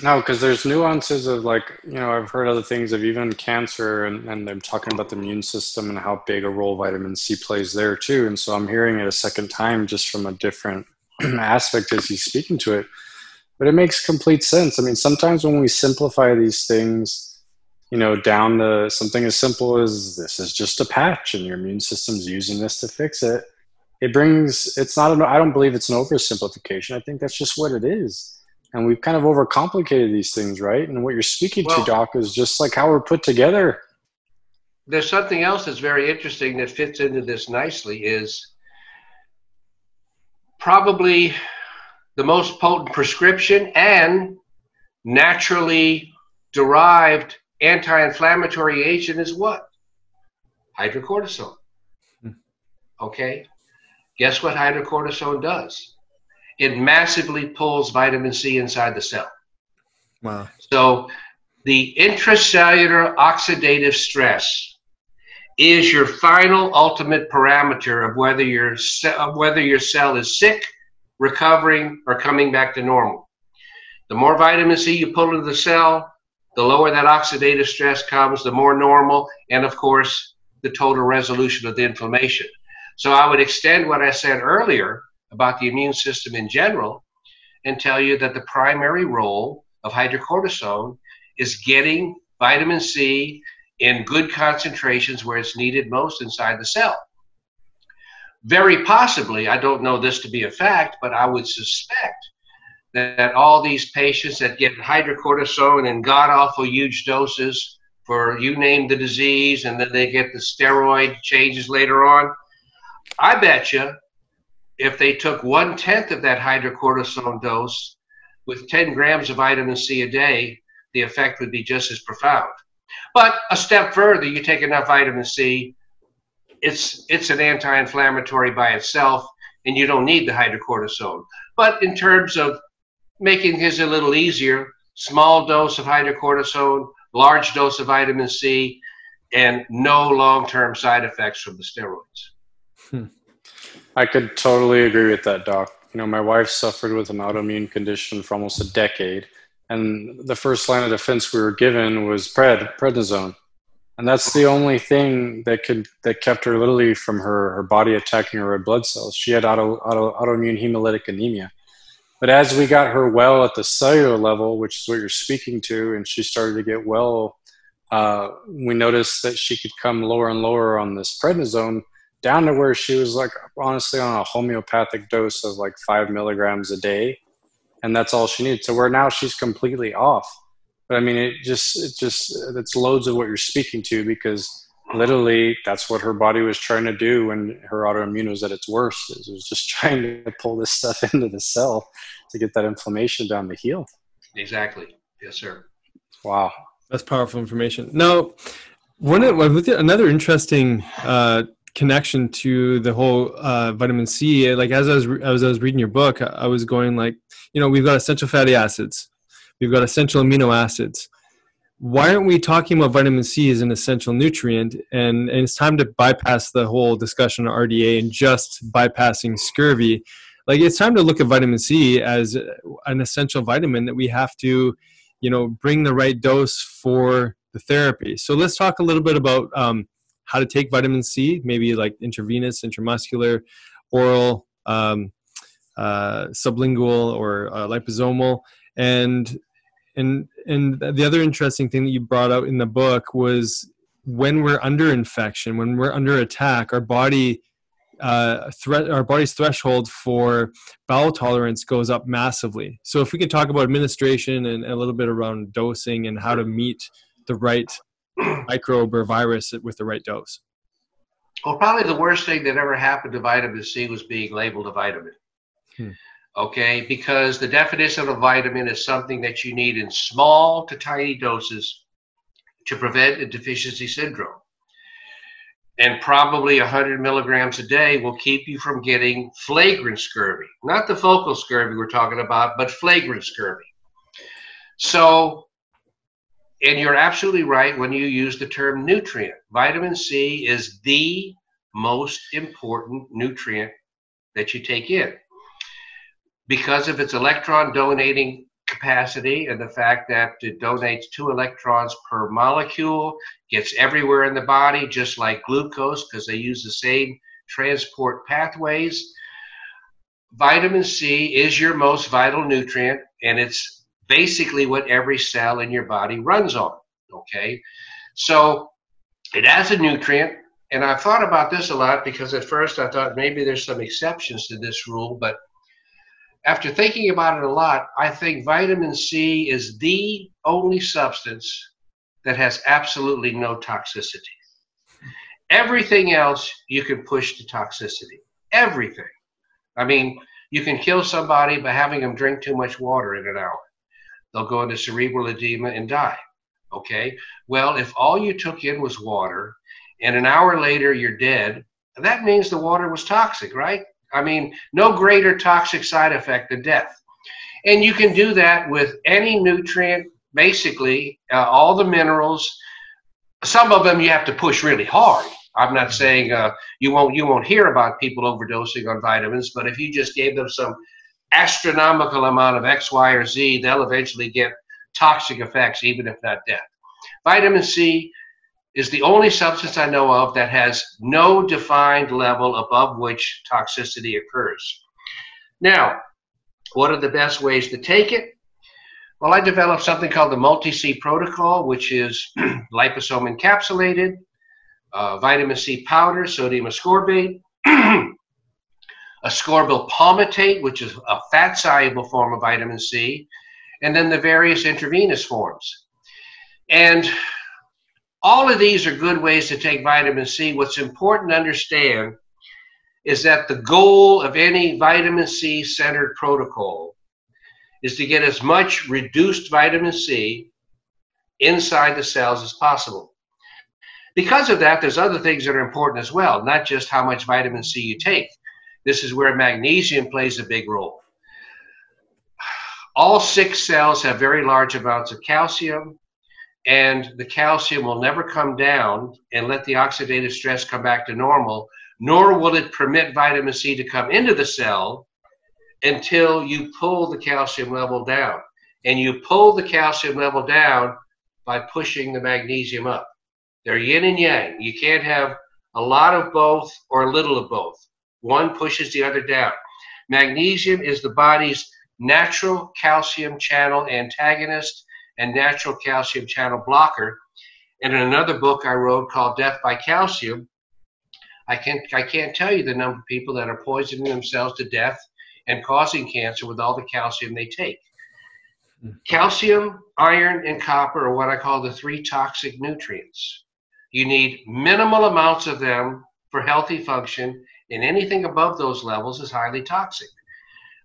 no, because there's nuances of, like, you know, I've heard other things of even cancer, and, and they're talking about the immune system and how big a role vitamin C plays there too. And so I'm hearing it a second time just from a different aspect as he's speaking to it. But it makes complete sense. I mean, sometimes when we simplify these things, you know, down to something as simple as this is just a patch and your immune system's using this to fix it, it brings, it's not, an, I don't believe it's an oversimplification. I think that's just what it is. And we've kind of overcomplicated these things, right? And what you're speaking well, to, Doc, is just like how we're put together. There's something else that's very interesting that fits into this nicely is probably the most potent prescription and naturally derived anti-inflammatory agent is what? Hydrocortisone. Okay? Guess what hydrocortisone does? It massively pulls vitamin C inside the cell. Wow. So the intracellular oxidative stress is your final ultimate parameter of whether your, ce- whether your cell is sick, recovering, or coming back to normal. The more vitamin C you pull into the cell, the lower that oxidative stress comes, the more normal, and of course, the total resolution of the inflammation. So I would extend what I said earlier about the immune system in general and tell you that the primary role of hydrocortisone is getting vitamin C in good concentrations where it's needed most inside the cell. Very possibly, I don't know this to be a fact, but I would suspect that, that all these patients that get hydrocortisone in god-awful huge doses for you name the disease, and then they get the steroid changes later on, I bet you if they took one-tenth of that hydrocortisone dose with ten grams of vitamin C a day, the effect would be just as profound. But a step further, you take enough vitamin C, it's it's an anti-inflammatory by itself, and you don't need the hydrocortisone. But in terms of making things a little easier, small dose of hydrocortisone, large dose of vitamin C, and no long-term side effects from the steroids. Hmm. I could totally agree with that, Doc. You know, my wife suffered with an autoimmune condition for almost a decade, and the first line of defense we were given was pred, prednisone. And that's the only thing that could that kept her literally from her, her body attacking her red blood cells. She had auto, auto, autoimmune hemolytic anemia. But as we got her well at the cellular level, which is what you're speaking to, and she started to get well, uh, we noticed that she could come lower and lower on this prednisone, down to where she was, like, honestly on a homeopathic dose of like five milligrams a day. And that's all she needs. So where now she's completely off. But I mean, it just, it just, it's loads of what you're speaking to, because literally that's what her body was trying to do when her autoimmune was at its worst. It was just trying to pull this stuff into the cell to get that inflammation down to heal. Exactly. Yes, sir. Wow. That's powerful information. Now, one, another interesting, uh, connection to the whole uh, vitamin C, like as I was re- as I was reading your book, I-, I was going like, you know, we've got essential fatty acids, we've got essential amino acids. Why aren't we talking about vitamin C as an essential nutrient? And, and it's time to bypass the whole discussion on R D A and just bypassing scurvy. Like, it's time to look at vitamin C as an essential vitamin that we have to, you know, bring the right dose for the therapy. So let's talk a little bit about um, how to take vitamin C, maybe like intravenous, intramuscular, oral, um, uh, sublingual, or uh, liposomal. And, and, and the other interesting thing that you brought out in the book was when we're under infection, when we're under attack, our body uh, thre- our body's threshold for bowel tolerance goes up massively. So if we could talk about administration and a little bit around dosing and how to meet the right microbe or virus with the right dose. Well, probably the worst thing that ever happened to vitamin C was being labeled a vitamin. Hmm. Okay, because the definition of a vitamin is something that you need in small to tiny doses to prevent a deficiency syndrome. And probably one hundred milligrams a day will keep you from getting flagrant scurvy. Not the focal scurvy we're talking about, but flagrant scurvy. So, and you're absolutely right when you use the term nutrient. Vitamin C is the most important nutrient that you take in because of its electron donating capacity and the fact that it donates two electrons per molecule, gets everywhere in the body, just like glucose, because they use the same transport pathways. Vitamin C is your most vital nutrient, and it's basically what every cell in your body runs on, okay? So it has a nutrient, and I've thought about this a lot because at first I thought maybe there's some exceptions to this rule, but after thinking about it a lot, I think vitamin C is the only substance that has absolutely no toxicity. Everything else you can push to toxicity. Everything. I mean, you can kill somebody by having them drink too much water in an hour. They'll go into cerebral edema and die. Okay? Well, if all you took in was water and an hour later you're dead, that means the water was toxic, right? I mean, no greater toxic side effect than death. And you can do that with any nutrient, basically, uh, all the minerals. Some of them you have to push really hard. I'm not saying uh, you won't you won't hear about people overdosing on vitamins, but if you just gave them some astronomical amount of X, Y, or Z, they'll eventually get toxic effects, even if not death. Vitamin C is the only substance I know of that has no defined level above which toxicity occurs. Now, what are the best ways to take it? Well, I developed something called the Multi-C Protocol, which is liposome encapsulated, uh, vitamin C powder, sodium ascorbate, ascorbyl palmitate, which is a fat-soluble form of vitamin C, and then the various intravenous forms. And all of these are good ways to take vitamin C. What's important to understand is that the goal of any vitamin C-centered protocol is to get as much reduced vitamin C inside the cells as possible. Because of that, there's other things that are important as well, not just how much vitamin C you take. This is where magnesium plays a big role. All sick cells have very large amounts of calcium, and the calcium will never come down and let the oxidative stress come back to normal, nor will it permit vitamin C to come into the cell until you pull the calcium level down. And you pull the calcium level down by pushing the magnesium up. They're yin and yang. You can't have a lot of both or a little of both. One pushes the other down. Magnesium is the body's natural calcium channel antagonist and natural calcium channel blocker. And in another book I wrote called Death by Calcium, I can't, I can't tell you the number of people that are poisoning themselves to death and causing cancer with all the calcium they take. Calcium, iron, and copper are what I call the three toxic nutrients. You need minimal amounts of them for healthy function, and anything above those levels is highly toxic.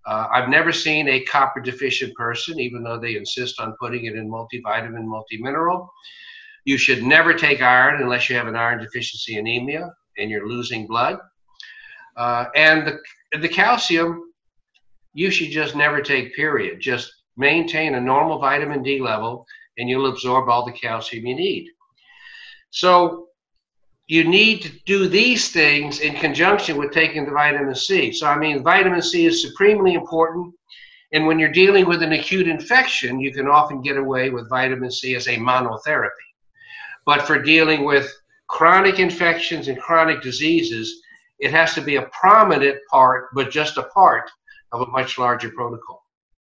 Uh, I've never seen a copper deficient person, even though they insist on putting it in multivitamin, multimineral. You should never take iron unless you have an iron deficiency anemia and you're losing blood. Uh, and the, the calcium, you should just never take, period. Just maintain a normal vitamin D level and you'll absorb all the calcium you need. So you need to do these things in conjunction with taking the vitamin C. So, I mean, vitamin C is supremely important. And when you're dealing with an acute infection, you can often get away with vitamin C as a monotherapy. But for dealing with chronic infections and chronic diseases, it has to be a prominent part, but just a part of a much larger protocol.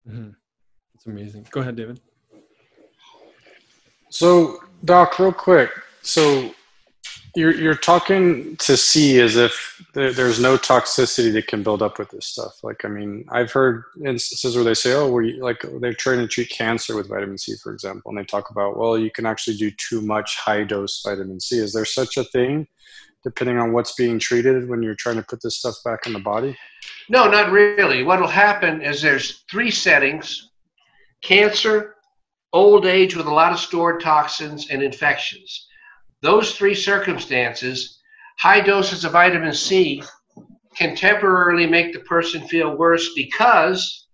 Mm-hmm. That's amazing. Go ahead, David. So, Doc, real quick. So you're, you're talking to C as if there, there's no toxicity that can build up with this stuff. Like, I mean, I've heard instances where they say, oh, we like they're trying to treat cancer with vitamin C, for example. And they talk about, well, you can actually do too much high dose vitamin C. Is there such a thing, depending on what's being treated, when you're trying to put this stuff back in the body? No, not really. What will happen is there's three settings: cancer, old age with a lot of stored toxins, and infections. Those three circumstances, high doses of vitamin C can temporarily make the person feel worse because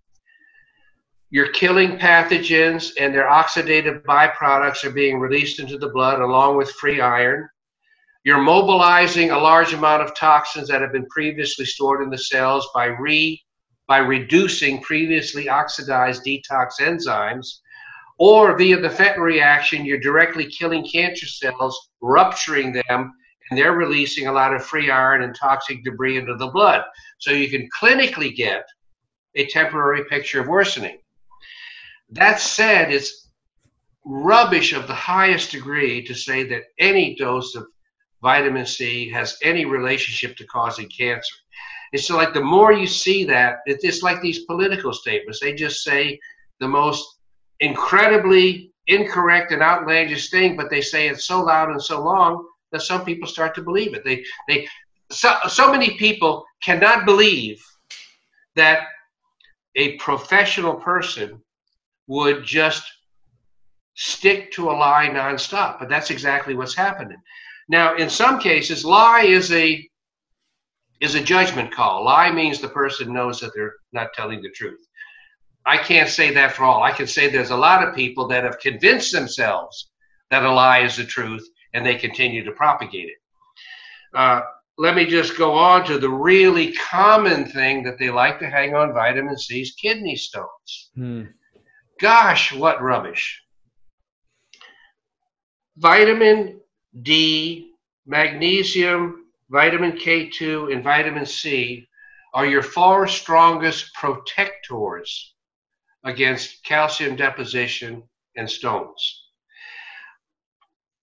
you're killing pathogens and their oxidative byproducts are being released into the blood along with free iron. You're mobilizing a large amount of toxins that have been previously stored in the cells by re, by reducing previously oxidized detox enzymes, or via the Fenton reaction, you're directly killing cancer cells, rupturing them, and they're releasing a lot of free iron and toxic debris into the blood. So you can clinically get a temporary picture of worsening. That said, it's rubbish of the highest degree to say that any dose of vitamin C has any relationship to causing cancer. It's like the more you see that, it's like these political statements. They just say the most incredibly incorrect and outlandish thing, but they say it so loud and so long that some people start to believe it. They, they, so, so many people cannot believe that a professional person would just stick to a lie nonstop, but that's exactly what's happening. Now, in some cases, lie is a is a judgment call. Lie means the person knows that they're not telling the truth. I can't say that for all. I can say there's a lot of people that have convinced themselves that a lie is the truth, and they continue to propagate it. Uh, let me just go on to the really common thing that they like to hang on vitamin C's: kidney stones. Hmm. Gosh, what rubbish. Vitamin D, magnesium, vitamin K two, and vitamin C are your four strongest protectors against calcium deposition and stones.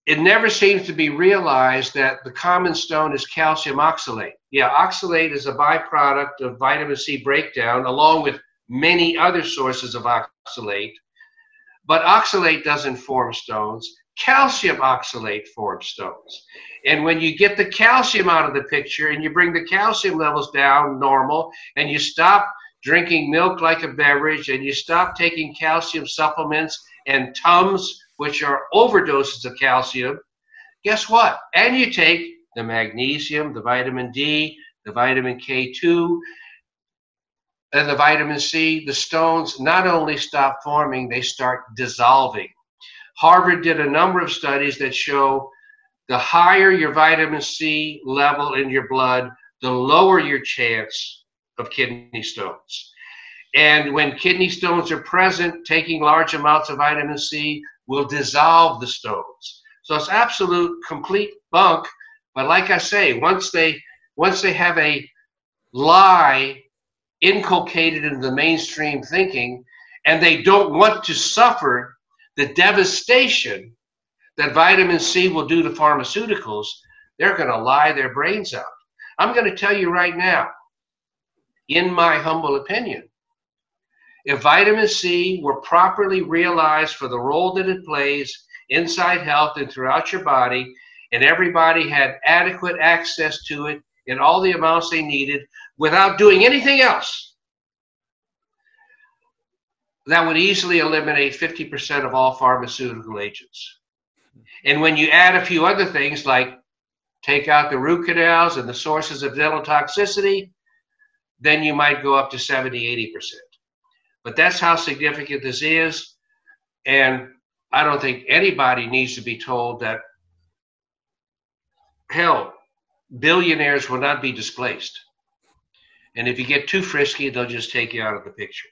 It never seems to be realized that the common stone is calcium oxalate. Yeah, oxalate is a byproduct of vitamin C breakdown, along with many other sources of oxalate. But oxalate doesn't form stones. Calcium oxalate forms stones. And when you get the calcium out of the picture and you bring the calcium levels down normal, and you stop drinking milk like a beverage, and you stop taking calcium supplements and Tums, which are overdoses of calcium, guess what? And you take the magnesium, the vitamin D, the vitamin K two, and the vitamin C, the stones not only stop forming, they start dissolving. Harvard did a number of studies that show the higher your vitamin C level in your blood, the lower your chance of kidney stones. And when kidney stones are present, taking large amounts of vitamin C will dissolve the stones. So it's absolute, complete bunk. But like I say, once they, once they have a lie inculcated into the mainstream thinking, and they don't want to suffer the devastation that vitamin C will do to pharmaceuticals, they're going to lie their brains out. I'm going to tell you right now, in my humble opinion, if vitamin C were properly realized for the role that it plays inside health and throughout your body, and everybody had adequate access to it in all the amounts they needed without doing anything else, that would easily eliminate fifty percent of all pharmaceutical agents. And when you add a few other things, like take out the root canals and the sources of dental toxicity, then you might go up to seventy, eighty percent. But that's how significant this is. And I don't think anybody needs to be told that, hell, billionaires will not be displaced. And if you get too frisky, they'll just take you out of the picture.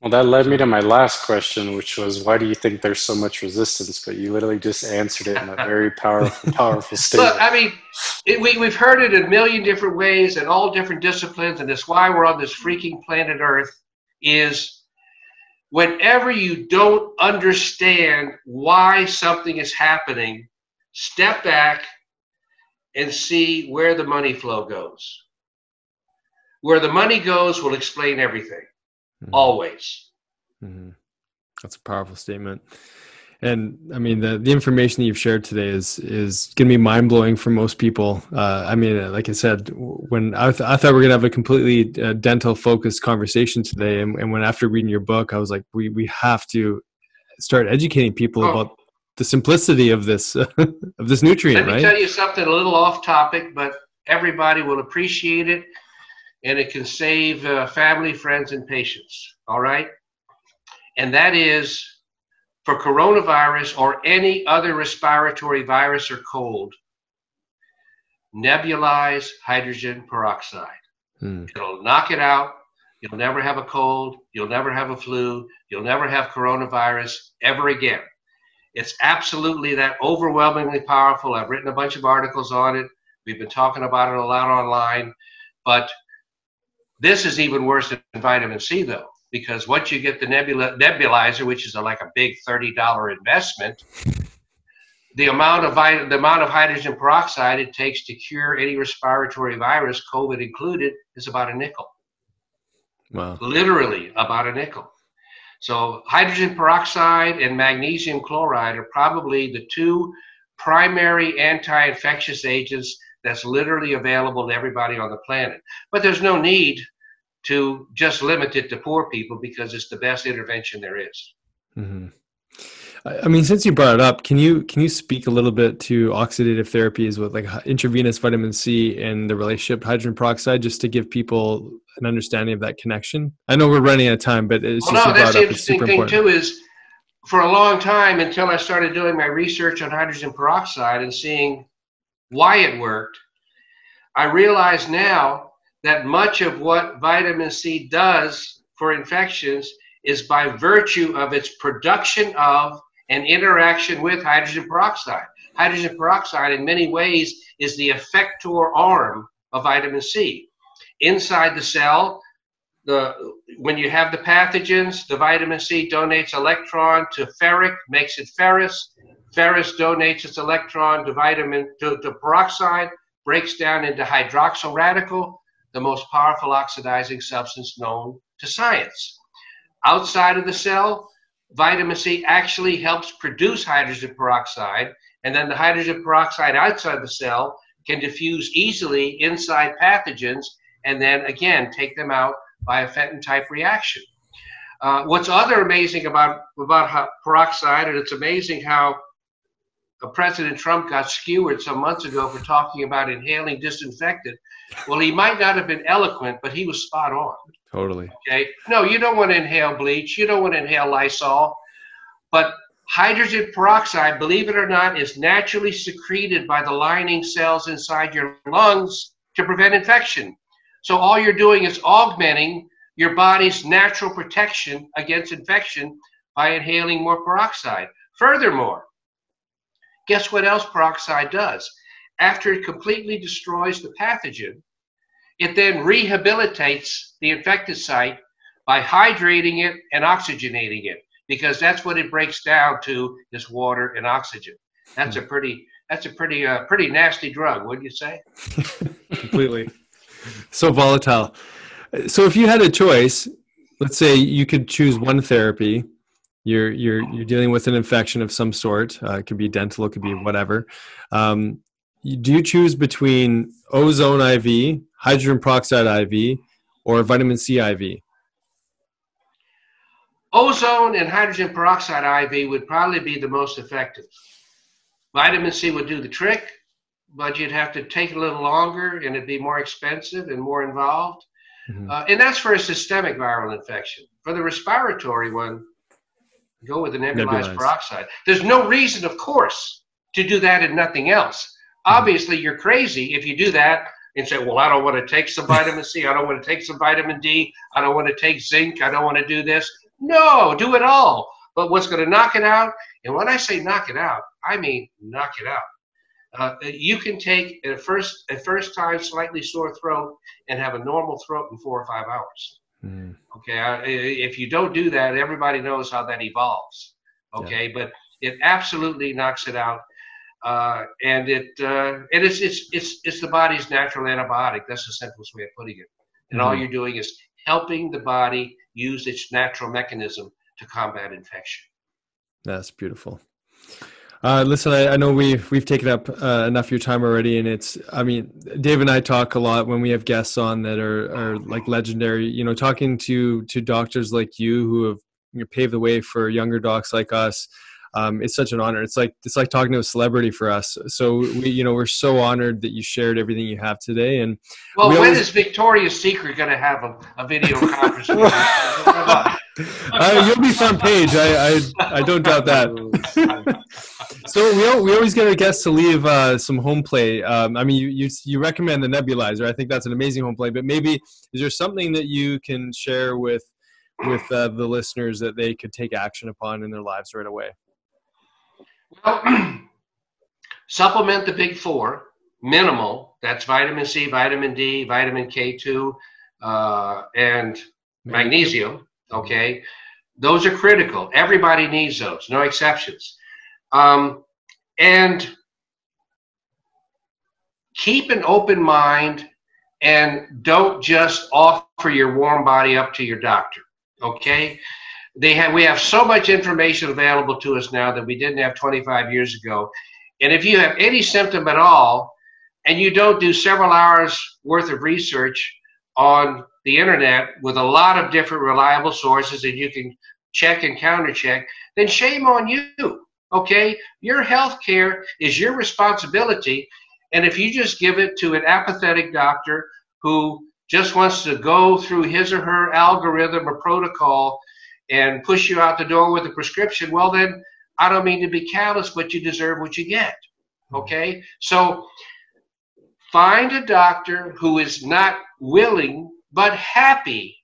Well, that led me to my last question, which was, why do you think there's so much resistance? But you literally just answered it in a very powerful, powerful statement. Look, I mean, it, we, we've heard it in a million different ways in all different disciplines, and it's why we're on this freaking planet Earth, is whenever you don't understand why something is happening, step back and see where the money flow goes. Where the money goes will explain everything. Mm-hmm. Always. Mm-hmm. That's a powerful statement. And I mean, the, the information that you've shared today is, is going to be mind blowing for most people. Uh, I mean, like I said, when I, th- I thought we were going to have a completely uh, dental focused conversation today. And, and when, after reading your book, I was like, we, we have to start educating people oh. about the simplicity of this, of this nutrient. Let me right? tell you something a little off topic, but everybody will appreciate it. And it can save uh, family, friends, and patients, all right? And that is, for coronavirus or any other respiratory virus or cold, nebulize hydrogen peroxide. Hmm. It'll knock it out. You'll never have a cold. You'll never have a flu. You'll never have coronavirus ever again. It's absolutely that overwhelmingly powerful. I've written a bunch of articles on it. We've been talking about it a lot online, but this is even worse than vitamin C, though, because once you get the nebula, nebulizer, which is a, like a big thirty dollars investment, the amount of vit- the amount of hydrogen peroxide it takes to cure any respiratory virus, COVID included, is about a nickel. Wow. Literally about a nickel. So hydrogen peroxide and magnesium chloride are probably the two primary anti-infectious agents that's literally available to everybody on the planet. But there's no need to just limit it to poor people, because it's the best intervention there is. Mm-hmm. I mean, since you brought it up, can you can you speak a little bit to oxidative therapies with like intravenous vitamin C and the relationship to hydrogen peroxide, just to give people an understanding of that connection? I know we're running out of time, but it's well, just no, that's the interesting thing important. Too is, for a long time, until I started doing my research on hydrogen peroxide and seeing why it worked, I realize now that much of what vitamin C does for infections is by virtue of its production of and interaction with hydrogen peroxide. Hydrogen peroxide in many ways is the effector arm of vitamin C. Inside the cell, the when you have the pathogens, the vitamin C donates electron to ferric, makes it ferrous. Ferrous donates its electron to vitamin to, to peroxide, breaks down into hydroxyl radical, the most powerful oxidizing substance known to science. Outside of the cell, vitamin C actually helps produce hydrogen peroxide, and then the hydrogen peroxide outside the cell can diffuse easily inside pathogens, and then again take them out by a Fenton-type reaction. Uh, what's other amazing about about peroxide, and it's amazing how President Trump got skewered some months ago for talking about inhaling disinfectant. Well, he might not have been eloquent, but he was spot on. Totally. Okay. No, you don't want to inhale bleach. You don't want to inhale Lysol. But hydrogen peroxide, believe it or not, is naturally secreted by the lining cells inside your lungs to prevent infection. So all you're doing is augmenting your body's natural protection against infection by inhaling more peroxide. Furthermore, guess what else peroxide does? After it completely destroys the pathogen, it then rehabilitates the infected site by hydrating it and oxygenating it, because that's what it breaks down to, is water and oxygen. That's a pretty, that's a pretty, uh, pretty nasty drug, wouldn't you say? Completely. So volatile. So if you had a choice, let's say you could choose one therapy. You're you're you're dealing with an infection of some sort. Uh, it could be dental, it could be whatever. Um, you, do you choose between ozone I V, hydrogen peroxide I V, or vitamin C I V? Ozone and hydrogen peroxide I V would probably be the most effective. Vitamin C would do the trick, but you'd have to take a little longer, and it'd be more expensive and more involved. Mm-hmm. Uh, and that's for a systemic viral infection. For the respiratory one, go with the nebulized, nebulized peroxide. There's no reason, of course, to do that and nothing else. Mm-hmm. Obviously, you're crazy if you do that and say, well, I don't want to take some vitamin C. I don't want to take some vitamin D. I don't want to take zinc. I don't want to do this. No, do it all. But what's going to knock it out, and when I say knock it out, I mean knock it out. Uh, you can take a first, a first time slightly sore throat and have a normal throat in four or five hours. Mm. Okay, I, if you don't do that, everybody knows how that evolves. Okay, yeah. But it absolutely knocks it out, uh, and it uh, and it's it's it's it's the body's natural antibiotic. That's the simplest way of putting it. And mm. all you're doing is helping the body use its natural mechanism to combat infection. That's beautiful. Uh, listen, I, I know we've, we've taken up uh, enough of your time already, and it's, I mean, Dave and I talk a lot when we have guests on that are, are like legendary, you know, talking to, to doctors like you who have, you know, paved the way for younger docs like us. Um, it's such an honor. It's like, it's like talking to a celebrity for us. So we, you know, we're so honored that you shared everything you have today. And well, we when always... is Victoria's Secret going to have a, a video conference? uh, you'll be front page. I, I, I don't doubt that. So we all, we always get our guests to leave uh, some home play. Um, I mean, you, you you recommend the nebulizer. I think that's an amazing home play. But maybe is there something that you can share with with uh, the listeners that they could take action upon in their lives right away? Well, supplement the big four. Minimal. That's vitamin C, vitamin D, vitamin K two, uh, and magnesium. Okay, those are critical. Everybody needs those. No exceptions. Um, and keep an open mind, and don't just offer your warm body up to your doctor. Okay. They have, we have so much information available to us now that we didn't have twenty-five years ago. And if you have any symptom at all, and you don't do several hours worth of research on the internet with a lot of different reliable sources that you can check and counter check, then shame on you. Okay, your health care is your responsibility, and if you just give it to an apathetic doctor who just wants to go through his or her algorithm or protocol and push you out the door with a prescription, well then, I don't mean to be callous, but you deserve what you get, okay? So find a doctor who is not willing but happy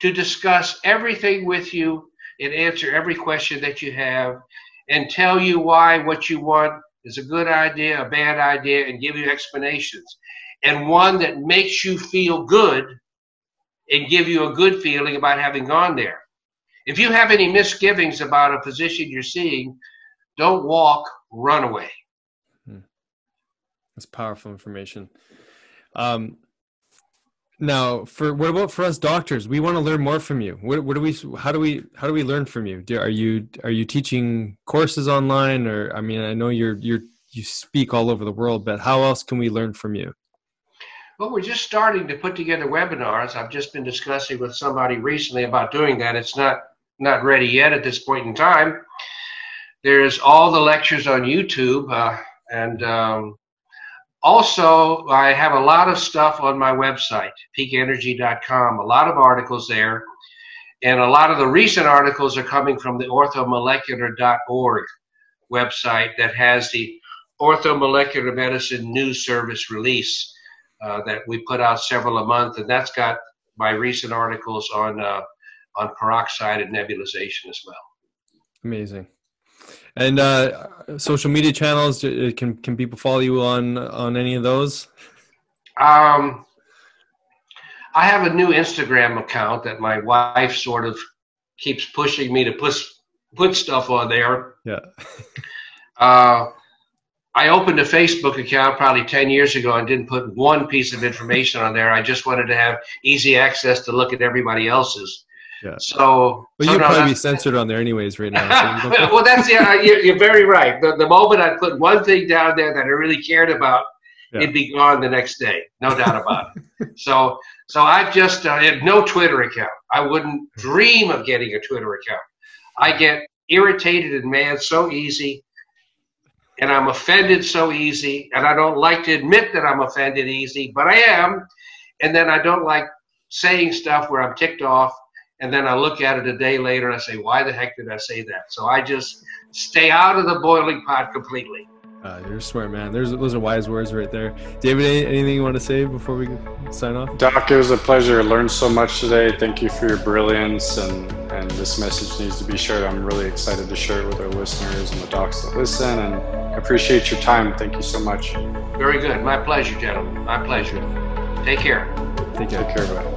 to discuss everything with you and answer every question that you have, and tell you why what you want is a good idea, a bad idea, and give you explanations. And one that makes you feel good and give you a good feeling about having gone there. If you have any misgivings about a physician you're seeing, don't walk, run away. That's powerful information. Um, now, for what about for us doctors? We want to learn more from you. What, what do we? How do we? How do we learn from you? Do, are you are you teaching courses online, or I mean, I know you're you're you speak all over the world, but how else can we learn from you? Well, we're just starting to put together webinars. I've just been discussing with somebody recently about doing that. It's not not ready yet at this point in time. There's all the lectures on YouTube, uh, and um, also, I have a lot of stuff on my website, peak energy dot com, a lot of articles there. And a lot of the recent articles are coming from the orthomolecular dot org website that has the Orthomolecular Medicine News Service release uh, that we put out several a month. And that's got my recent articles on, uh, on peroxide and nebulization as well. Amazing. And uh, social media channels, can can people follow you on on any of those? Um, I have a new Instagram account that my wife sort of keeps pushing me to put, put stuff on there. Yeah. uh, I opened a Facebook account probably ten years ago and didn't put one piece of information on there. I just wanted to have easy access to look at everybody else's. Yeah. So, but so you'd no, probably be censored on there anyways right now. So well, that's yeah, you're, you're very right. The, the moment I put one thing down there that I really cared about, yeah. it'd be gone the next day, no doubt about it. So, so I've just uh, I have no Twitter account. I wouldn't dream of getting a Twitter account. I get irritated and mad so easy, and I'm offended so easy, and I don't like to admit that I'm offended easy, but I am. And then I don't like saying stuff where I'm ticked off. And then I look at it a day later and I say, why the heck did I say that? So I just stay out of the boiling pot completely. Uh, you're smart, man. There's, those are wise words right there. David, anything you want to say before we sign off? Doc, it was a pleasure. I learned so much today. Thank you for your brilliance, and, and this message needs to be shared. I'm really excited to share it with our listeners and the docs that listen, and I appreciate your time. Thank you so much. Very good. My pleasure, gentlemen. My pleasure. Take care. Take care. Take care, everybody.